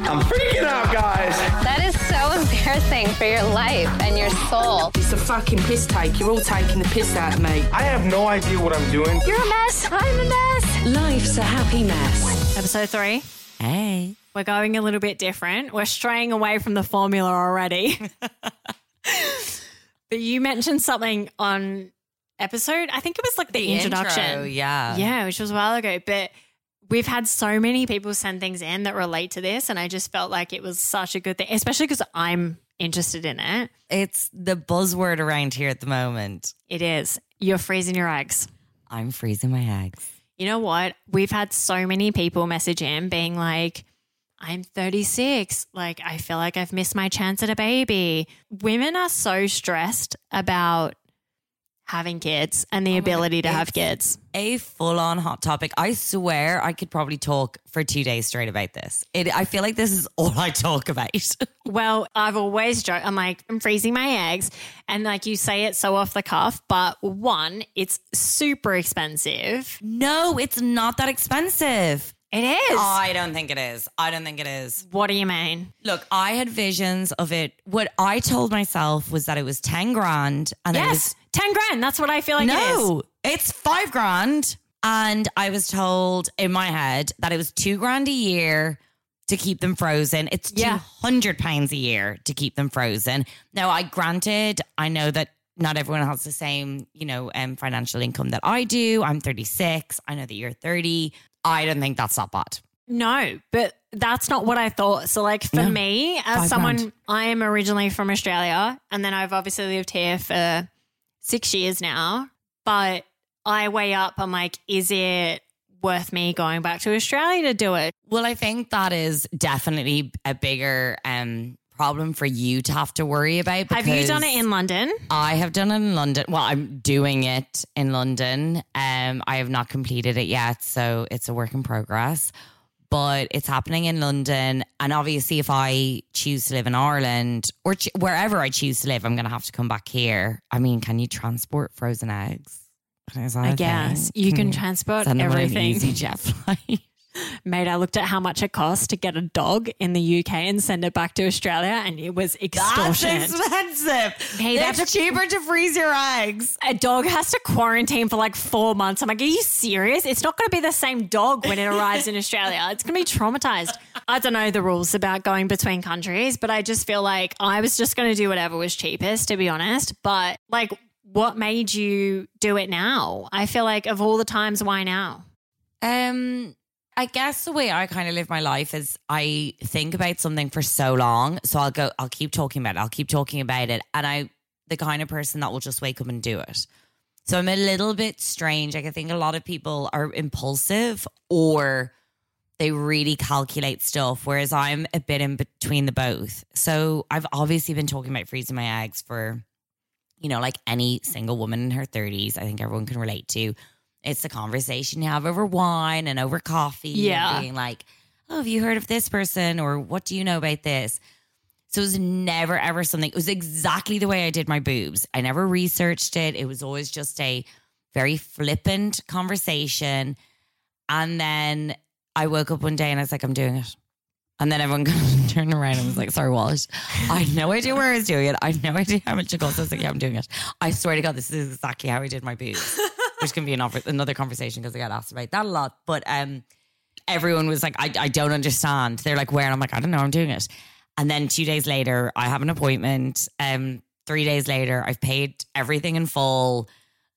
I'm freaking out, guys. That is so embarrassing for your life and your soul. It's a fucking piss take. You're all taking the piss out of me. I have no idea what I'm doing. You're a mess. I'm a mess. Life's a happy mess. Episode 3. Hey. We're going a little bit different. We're straying away from the formula already. But you mentioned something on episode, I think it was like the introduction. Intro, yeah. Yeah, which was a while ago. But we've had so many people send things in that relate to this, and I just felt like it was such a good thing, especially because I'm interested in it. It's the buzzword around here at the moment. It is. You're freezing your eggs. I'm freezing my eggs. You know what? We've had so many people message in being like, I'm 36. Like, I feel like I've missed my chance at a baby. Women are so stressed about having kids and the ability to have kids. A full-on hot topic. I swear I could probably talk for 2 days straight about this. I feel like this is all I talk about. Well, I've always joked. I'm like, I'm freezing my eggs. And like you say it so off the cuff, but one, it's super expensive. No, it's not that expensive. It is. I don't think it is. What do you mean? Look, I had visions of it. What I told myself was that it was 10 grand. And yes, it was 10 grand. That's what I feel like it is. No, it's 5 grand. And I was told in my head that it was 2 grand a year to keep them frozen. It's £200 a year to keep them frozen. Now, I know that not everyone has the same, financial income that I do. I'm 36. I know that you're 30. I don't think that's that bad. No, but that's not what I thought. So like for me, as someone, I am originally from Australia and then I've obviously lived here for 6 years now, but I weigh up, I'm like, is it worth me going back to Australia to do it? Well, I think that is definitely a bigger problem for you to have to worry about. Have you done it in London? I have done it in London. Well, I'm doing it in London. I have not completed it yet, so it's a work in progress. But it's happening in London, and obviously if I choose to live in Ireland or wherever I choose to live, I'm going to have to come back here. I mean, can you transport frozen eggs? I guess you can transport everything. EasyJet flight. Mate, I looked at how much it cost to get a dog in the UK and send it back to Australia, and it was extortionate. That's expensive. Hey, that's cheaper to freeze your eggs. A dog has to quarantine for like 4 months. I'm like, are you serious? It's not going to be the same dog when it arrives in Australia. It's going to be traumatized. I don't know the rules about going between countries, but I just feel like I was just going to do whatever was cheapest, to be honest. But like, what made you do it now? I feel like of all the times, why now? I guess the way I kind of live my life is I think about something for so long. So I'll keep talking about it. And I'm the kind of person that will just wake up and do it. So I'm a little bit strange. Like I think a lot of people are impulsive or they really calculate stuff, whereas I'm a bit in between the both. So I've obviously been talking about freezing my eggs for, like any single woman in her 30s. I think everyone can relate to. It's the conversation you have over wine and over coffee. Yeah. And being like, oh, have you heard of this person? Or what do you know about this? So it was never, ever something. It was exactly the way I did my boobs. I never researched it. It was always just a very flippant conversation. And then I woke up one day and I was like, I'm doing it. And then everyone turned around and was like, sorry, Wallace. I had no idea where I was doing it. I had no idea how much it cost. I was like, yeah, I'm doing it. I swear to God, this is exactly how I did my boobs. Which can be another conversation because I get asked about that a lot. But everyone was like, I don't understand. They're like, where? And I'm like, I don't know, I'm doing it. And then 2 days later, I have an appointment. 3 days later, I've paid everything in full.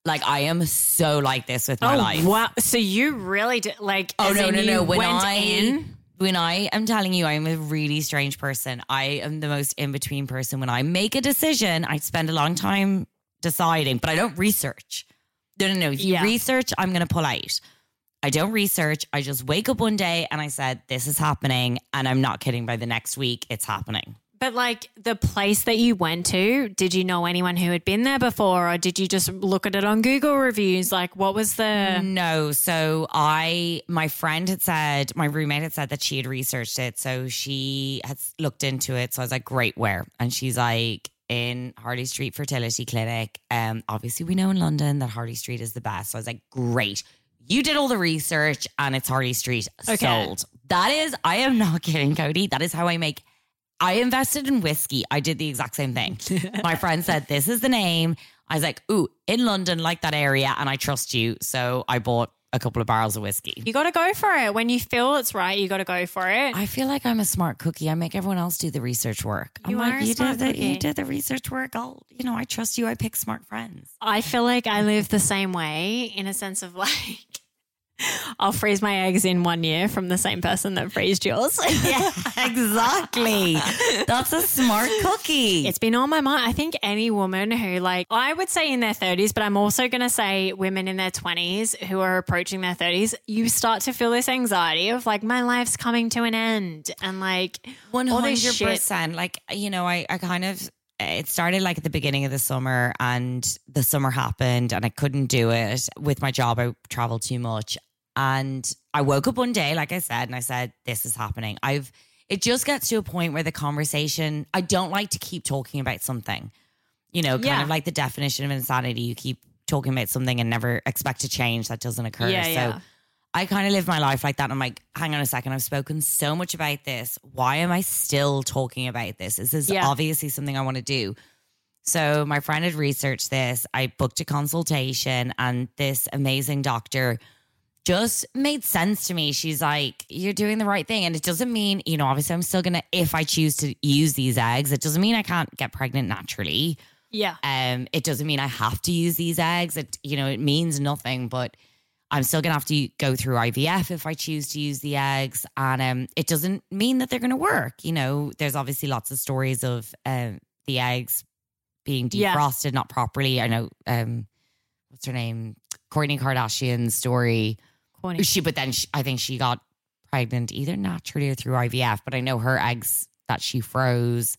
Like, I am so like this with my life. Wow. So you really did, like, oh, no. When I am telling you, I'm a really strange person. I am the most in-between person. When I make a decision, I spend a long time deciding, but I don't research. No. Research, I'm going to pull out. I don't research. I just wake up one day and I said, this is happening. And I'm not kidding. By the next week, it's happening. But like the place that you went to, did you know anyone who had been there before? Or did you just look at it on Google reviews? Like what was the... No. So my roommate had said that she had researched it. So she had looked into it. So I was like, great, where? And she's like... in Harley Street Fertility Clinic. Obviously we know in London that Harley Street is the best. So I was like, great, You did all the research and it's Harley Street sold. That is, I am not kidding, Cody. That is how I make, I invested in whiskey. I did the exact same thing. My friend said, this is the name. I was like, ooh, in London, like that area, and I trust you. So I bought a couple of barrels of whiskey. You got to go for it. When you feel it's right, you got to go for it. I feel like I'm a smart cookie. I make everyone else do the research work. I'm like, you did the research work. I trust you. I pick smart friends. I feel like I live the same way, in a sense of like, I'll freeze my eggs in 1 year from the same person that freezed yours. Yeah, exactly. That's a smart cookie. It's been on my mind. I think any woman who, like, I would say in their 30s, but I'm also going to say women in their 20s who are approaching their 30s, you start to feel this anxiety of like, my life's coming to an end. And like 100%, all this shit. Like, you know, I kind of, it started like at the beginning of the summer, and the summer happened and I couldn't do it with my job. I traveled too much. And I woke up one day, like I said, and I said, this is happening. It just gets to a point where the conversation, I don't like to keep talking about something, you know, kind of like the definition of insanity. You keep talking about something and never expect to change. That doesn't occur. Yeah, so I kind of live my life like that. And I'm like, hang on a second. I've spoken so much about this. Why am I still talking about this? This is obviously something I want to do. So my friend had researched this. I booked a consultation, and this amazing doctor just made sense to me. She's like, you're doing the right thing. And it doesn't mean, you know, obviously I'm still going to, if I choose to use these eggs, it doesn't mean I can't get pregnant naturally. Yeah. It doesn't mean I have to use these eggs. It, you know, it means nothing, but I'm still going to have to go through IVF if I choose to use the eggs. And it doesn't mean that they're going to work. You know, there's obviously lots of stories of the eggs being defrosted not properly. I know, what's her name? Kourtney Kardashian's story. I think she got pregnant either naturally or through IVF. But I know her eggs that she froze,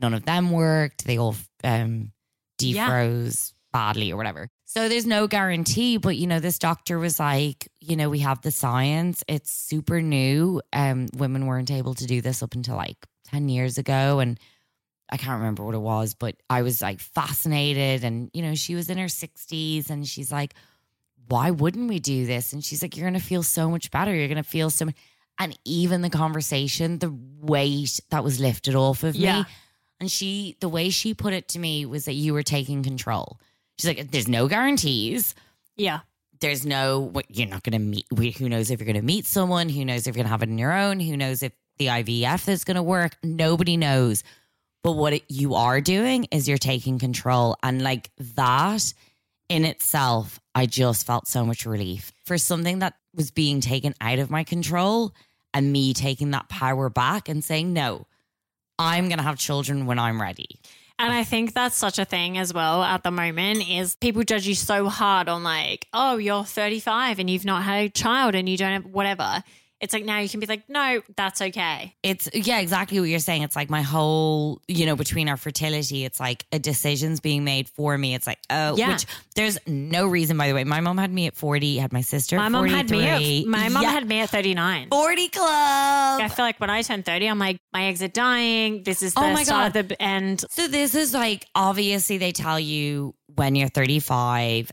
none of them worked. They all defroze badly or whatever. So there's no guarantee. But, you know, this doctor was like, you know, we have the science. It's super new. Women weren't able to do this up until like 10 years ago. And I can't remember what it was, but I was like fascinated. And, you know, she was in her 60s and she's like, why wouldn't we do this? And she's like, you're going to feel so much better. You're going to feel so much. And even the conversation, the weight that was lifted off of me. And the way she put it to me was that you were taking control. She's like, there's no guarantees. Yeah. There's no, you're not going to meet, who knows if you're going to meet someone, who knows if you're going to have it on your own, who knows if the IVF is going to work. Nobody knows. But what you are doing is you're taking control. And like that in itself, I just felt so much relief for something that was being taken out of my control, and me taking that power back and saying, no, I'm going to have children when I'm ready. And I think that's such a thing as well at the moment, is people judge you so hard on like, oh, you're 35 and you've not had a child and you don't have whatever. It's like, now you can be like, no, that's okay. It's, yeah, exactly what you're saying. It's like my whole, you know, between our fertility, it's like a decision's being made for me. It's like, which there's no reason, by the way. My mom had me at 40, had my sister at 43. My mom had me at 39. 40 Club. I feel like when I turn 30, I'm like, my eggs are dying. This is the start of the end. So this is like, obviously they tell you when you're 35,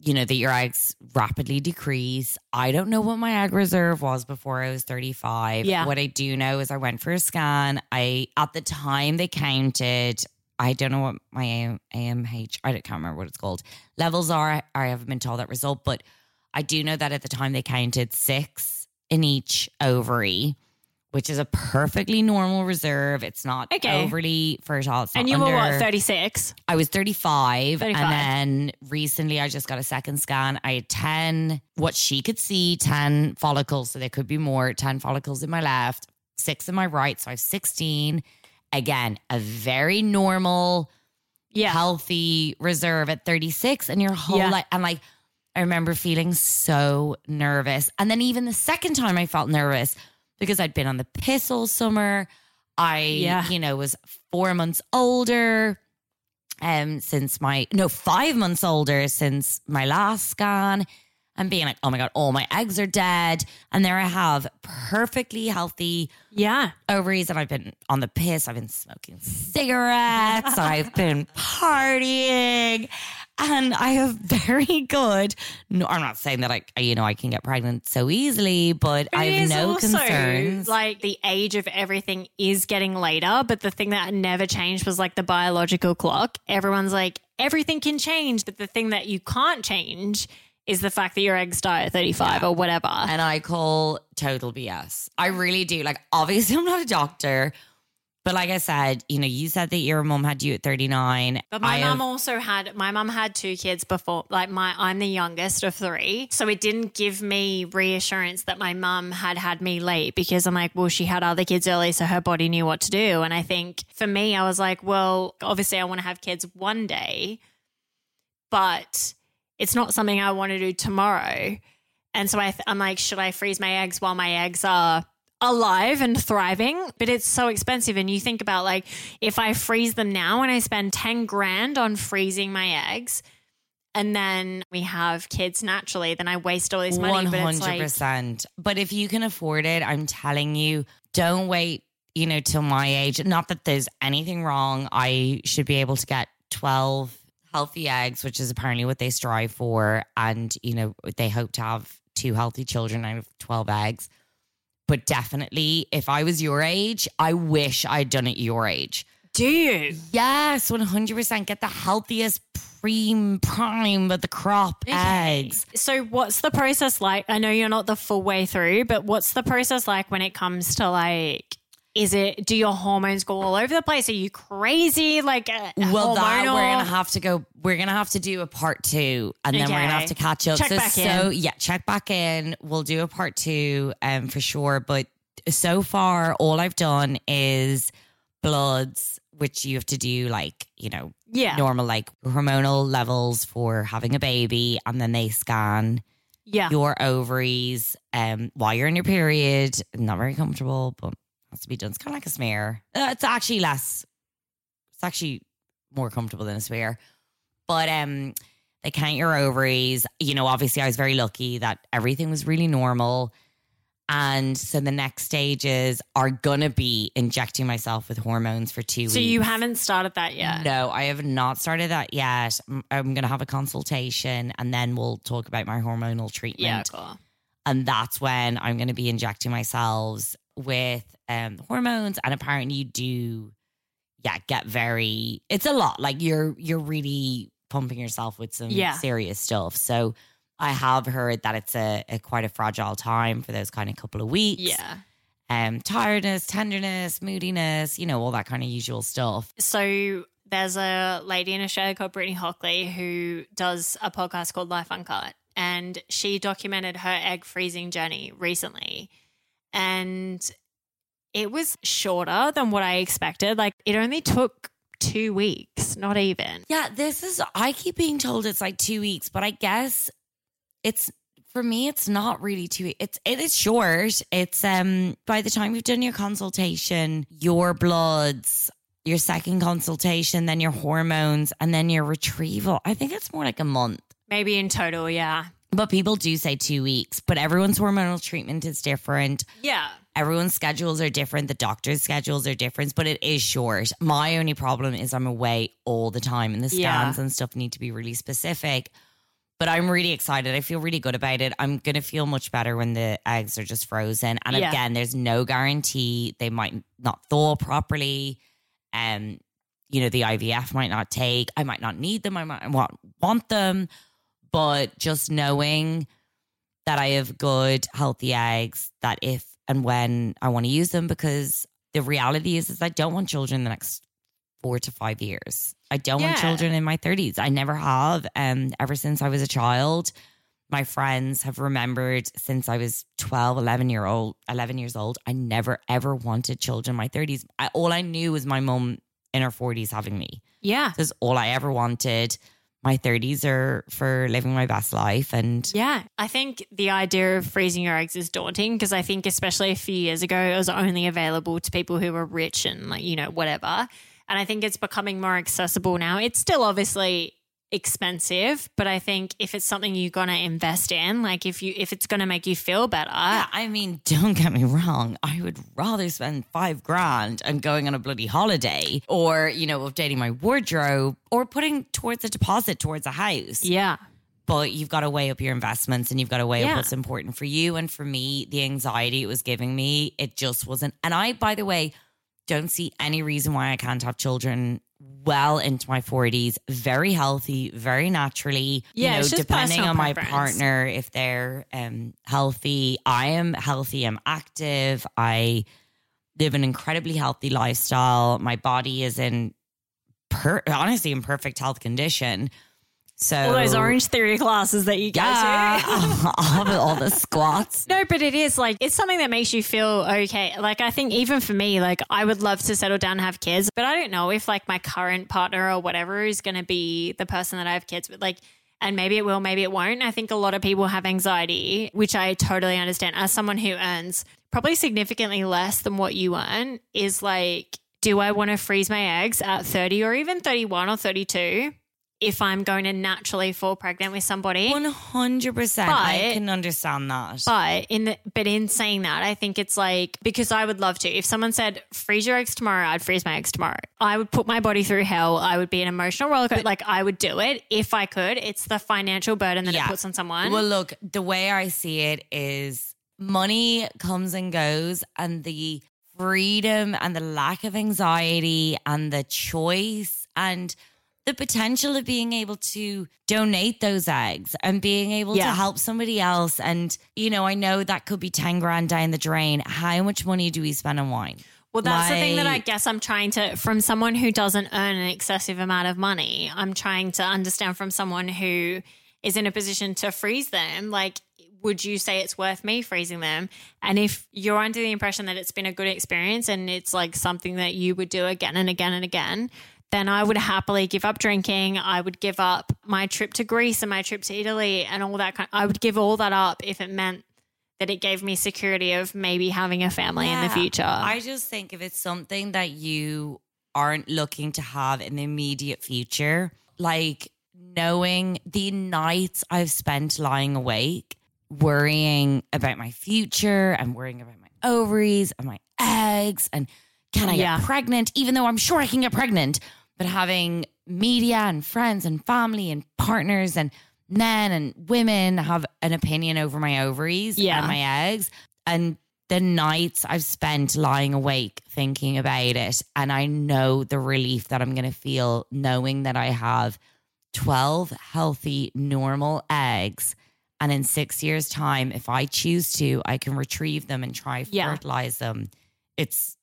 you know, that your eggs rapidly decrease. I don't know what my egg reserve was before I was 35. Yeah. What I do know is I went for a scan. At the time they counted, I don't know what my AMH, I can't remember what it's called, levels are. I haven't been told that result, but I do know that at the time they counted 6 in each ovary, which is a perfectly normal reserve. It's not overly fertile. It's and you were what, 36? I was 35. And then recently I just got a second scan. I had 10, what she could see, 10 follicles. So there could be more, 10 follicles in my left, 6 in my right. So I have 16. Again, a very normal, healthy reserve at 36. And your whole life, and like, I remember feeling so nervous. And then even the second time I felt nervous, because I'd been on the piss all summer. You know, was 4 months older 5 months older since my last scan. and being like, oh my God, all my eggs are dead. And there I have perfectly healthy ovaries. And I've been on the piss. I've been smoking cigarettes. I've been partying. And I have very good, no, I'm not saying that I can get pregnant so easily, but I have no concerns. Like the age of everything is getting later, but the thing that never changed was like the biological clock. Everyone's like, everything can change, but the thing that you can't change is the fact that your eggs die at 35 or whatever. And I call total BS. I really do. Like, obviously I'm not a doctor, but like I said, you know, you said that your mom had you at 39. But my mom had two kids before, like I'm the youngest of three. So it didn't give me reassurance that my mom had me late, because I'm like, well, she had other kids early, so her body knew what to do. And I think for me, I was like, well, obviously I want to have kids one day, but it's not something I want to do tomorrow. And so I'm like, should I freeze my eggs while my eggs are alive and thriving? But it's so expensive. And you think about like, if I freeze them now and I spend 10 grand on freezing my eggs and then we have kids naturally, then I waste all this money. 100%. But if you can afford it, I'm telling you, don't wait, you know, till my age. Not that there's anything wrong. I should be able to get 12 healthy eggs, which is apparently what they strive for. And, you know, they hope to have 2 healthy children out of 12 eggs. But definitely, if I was your age, I wish I'd done it your age. Do you? Yes, 100%. Get the healthiest prime of the crop eggs. So what's the process like? I know you're not the full way through, but what's the process like when it comes to like, do your hormones go all over the place? Are you crazy? Like, well, we're going to have to do a part 2 and then we're going to have to catch up. Check back in. We'll do a part 2 for sure. But so far, all I've done is bloods, which you have to do like, you know, normal like hormonal levels for having a baby. And then they scan your ovaries while you're in your period. Not very comfortable, but to be done. It's kind of like a smear. It's actually more comfortable than a smear. But they count your ovaries. You know, obviously I was very lucky that everything was really normal. And so the next stages are going to be injecting myself with hormones for 2 weeks. So you haven't started that yet? No, I have not started that yet. I'm going to have a consultation and then we'll talk about my hormonal treatment. Yeah, cool. And that's when I'm going to be injecting myself with hormones. And apparently you do get very, it's a lot, like you're really pumping yourself with some serious stuff. So I have heard that it's a quite a fragile time for those kind of couple of weeks. Tiredness, tenderness, moodiness, you know, all that kind of usual stuff. So there's a lady in Australia called Brittany Hockley who does a podcast called Life Uncut, and she documented her egg freezing journey recently. And it was shorter than what I expected. Like, it only took 2 weeks, not even. Yeah, I keep being told it's like 2 weeks, but I guess for me, it's not really 2 weeks. It is short. It's, by the time you've done your consultation, your bloods, your second consultation, then your hormones, and then your retrieval. I think it's more like a month. Maybe in total, yeah. But people do say 2 weeks, but everyone's hormonal treatment is different. Yeah. Everyone's schedules are different. The doctor's schedules are different, but it is short. My only problem is I'm away all the time and the scans and stuff need to be really specific. But I'm really excited. I feel really good about it. I'm going to feel much better when the eggs are just frozen. And again, there's no guarantee. They might not thaw properly. You know, the IVF might not take. I might not need them. I might not want them. But just knowing that I have good, healthy eggs, that if and when I want to use them, because the reality is I don't want children in the next 4 to 5 years. I don't want children in my 30s. I never have. Ever since I was a child, my friends have remembered since I was 11 years old, I never, ever wanted children in my 30s. All I knew was my mum in her 40s having me. Yeah. That's all I ever wanted. My 30s are for living my best life. And I think the idea of freezing your eggs is daunting, because I think especially a few years ago, it was only available to people who were rich and like, you know, whatever. And I think it's becoming more accessible now. It's still obviously expensive, but I think if it's something you're going to invest in, like if it's going to make you feel better. Yeah, I mean, don't get me wrong. I would rather spend $5,000 and going on a bloody holiday or, you know, updating my wardrobe or putting towards a deposit towards a house. Yeah. But you've got to weigh up your investments and you've got to weigh up what's important for you. And for me, the anxiety it was giving me, it just wasn't. And I, by the way, don't see any reason why I can't have children well into my 40s, very healthy, very naturally, you know, depending on my partner, if they're healthy. I am healthy, I'm active, I live an incredibly healthy lifestyle. My body is honestly in perfect health condition. So all those Orange Theory classes that you go to. all the squats. No, but it is like, it's something that makes you feel okay. Like I think even for me, like I would love to settle down and have kids, but I don't know if like my current partner or whatever is going to be the person that I have kids with, like, and maybe it will, maybe it won't. I think a lot of people have anxiety, which I totally understand. As someone who earns probably significantly less than what you earn is like, do I want to freeze my eggs at 30 or even 31 or 32? If I'm going to naturally fall pregnant with somebody. 100%. I can understand that. But in saying that, I think it's like, because I would love to. If someone said, freeze your eggs tomorrow, I'd freeze my eggs tomorrow. I would put my body through hell. I would be an emotional rollercoaster. Like I would do it if I could. It's the financial burden that it puts on someone. Well, look, the way I see it is money comes and goes, and the freedom and the lack of anxiety and the choice and the potential of being able to donate those eggs and being able to help somebody else. And, you know, I know that could be 10 grand down the drain. How much money do we spend on wine? Well, that's the thing that I guess I'm trying to, from someone who doesn't earn an excessive amount of money, I'm trying to understand from someone who is in a position to freeze them, like, would you say it's worth me freezing them? And if you're under the impression that it's been a good experience and it's like something that you would do again and again and again, then I would happily give up drinking. I would give up my trip to Greece and my trip to Italy and all that. I would give all that up if it meant that it gave me security of maybe having a family in the future. I just think if it's something that you aren't looking to have in the immediate future, like knowing the nights I've spent lying awake, worrying about my future and worrying about my ovaries and my eggs and can I get pregnant, even though I'm sure I can get pregnant, but having media and friends and family and partners and men and women have an opinion over my ovaries and my eggs, and the nights I've spent lying awake thinking about it. And I know the relief that I'm going to feel knowing that I have 12 healthy, normal eggs. And in 6 years' time, if I choose to, I can retrieve them and try to fertilize them. It's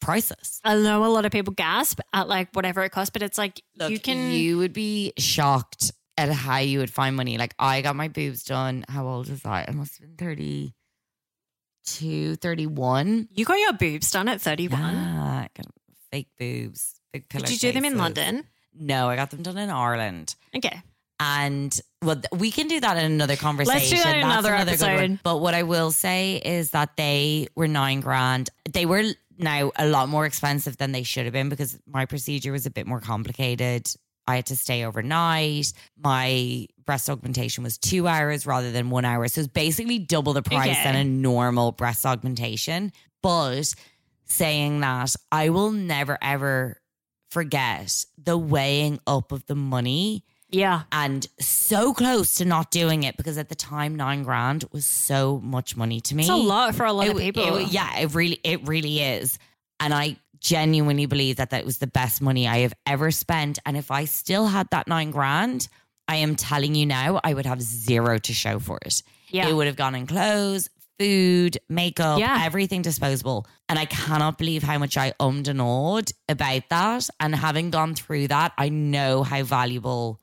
priceless. I know a lot of people gasp at like whatever it costs, but it's like, look, you would be shocked at how you would find money. Like I got my boobs done. How old was I? I must have been 32, 31. You got your boobs done at 31? Yeah, fake boobs, big pillow. Did you do them in London? No, I got them done in Ireland. Okay. And well, we can do that in another conversation. Let's do that in another episode. But what I will say is that they were $9,000. They were now a lot more expensive than they should have been because my procedure was a bit more complicated. I had to stay overnight. My breast augmentation was 2 hours rather than 1 hour. So it's basically double the price than a normal breast augmentation. But saying that, I will never, ever forget the weighing up of the money. Yeah. And so close to not doing it because at the time $9,000 was so much money to me. It's a lot for a lot of people. It really is. And I genuinely believe that was the best money I have ever spent. And if I still had that $9,000, I am telling you now, I would have zero to show for it. Yeah. It would have gone in clothes, food, makeup, everything disposable. And I cannot believe how much I and awed about that. And having gone through that, I know how valuable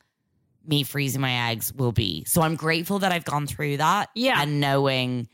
me freezing my eggs will be. So I'm grateful that I've gone through that and knowing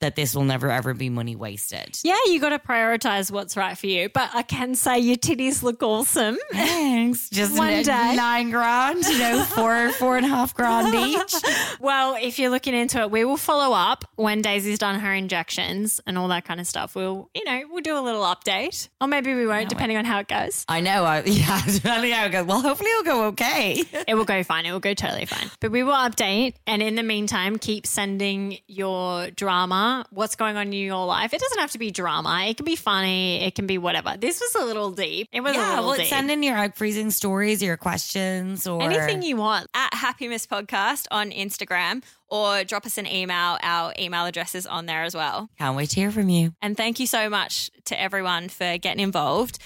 that this will never ever be money wasted. Yeah, you got to prioritize what's right for you. But I can say your titties look awesome. Thanks. Just one day, $9,000, you know, $4,500 each. Well, if you're looking into it, we will follow up when Daisy's done her injections and all that kind of stuff. We'll, you know, we'll do a little update, or maybe we won't, depending on how it goes. I know. Yeah, depending on how it goes. Well, hopefully it'll go okay. It will go fine. It will go totally fine. But we will update, and in the meantime, keep sending your drama. What's going on in your life? It doesn't have to be drama. It can be funny. It can be whatever. This was a little deep. It was deep. Send in your freezing stories, your questions, or anything you want at Happy Miss Podcast on Instagram, or drop us an email. Our email address is on there as well. Can't wait to hear from you. And thank you so much to everyone for getting involved,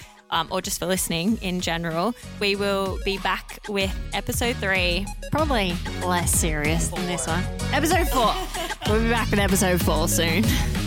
or just for listening in general. We will be back with episode 3, probably less serious than this one. Episode 4. We'll be back with episode 4 soon.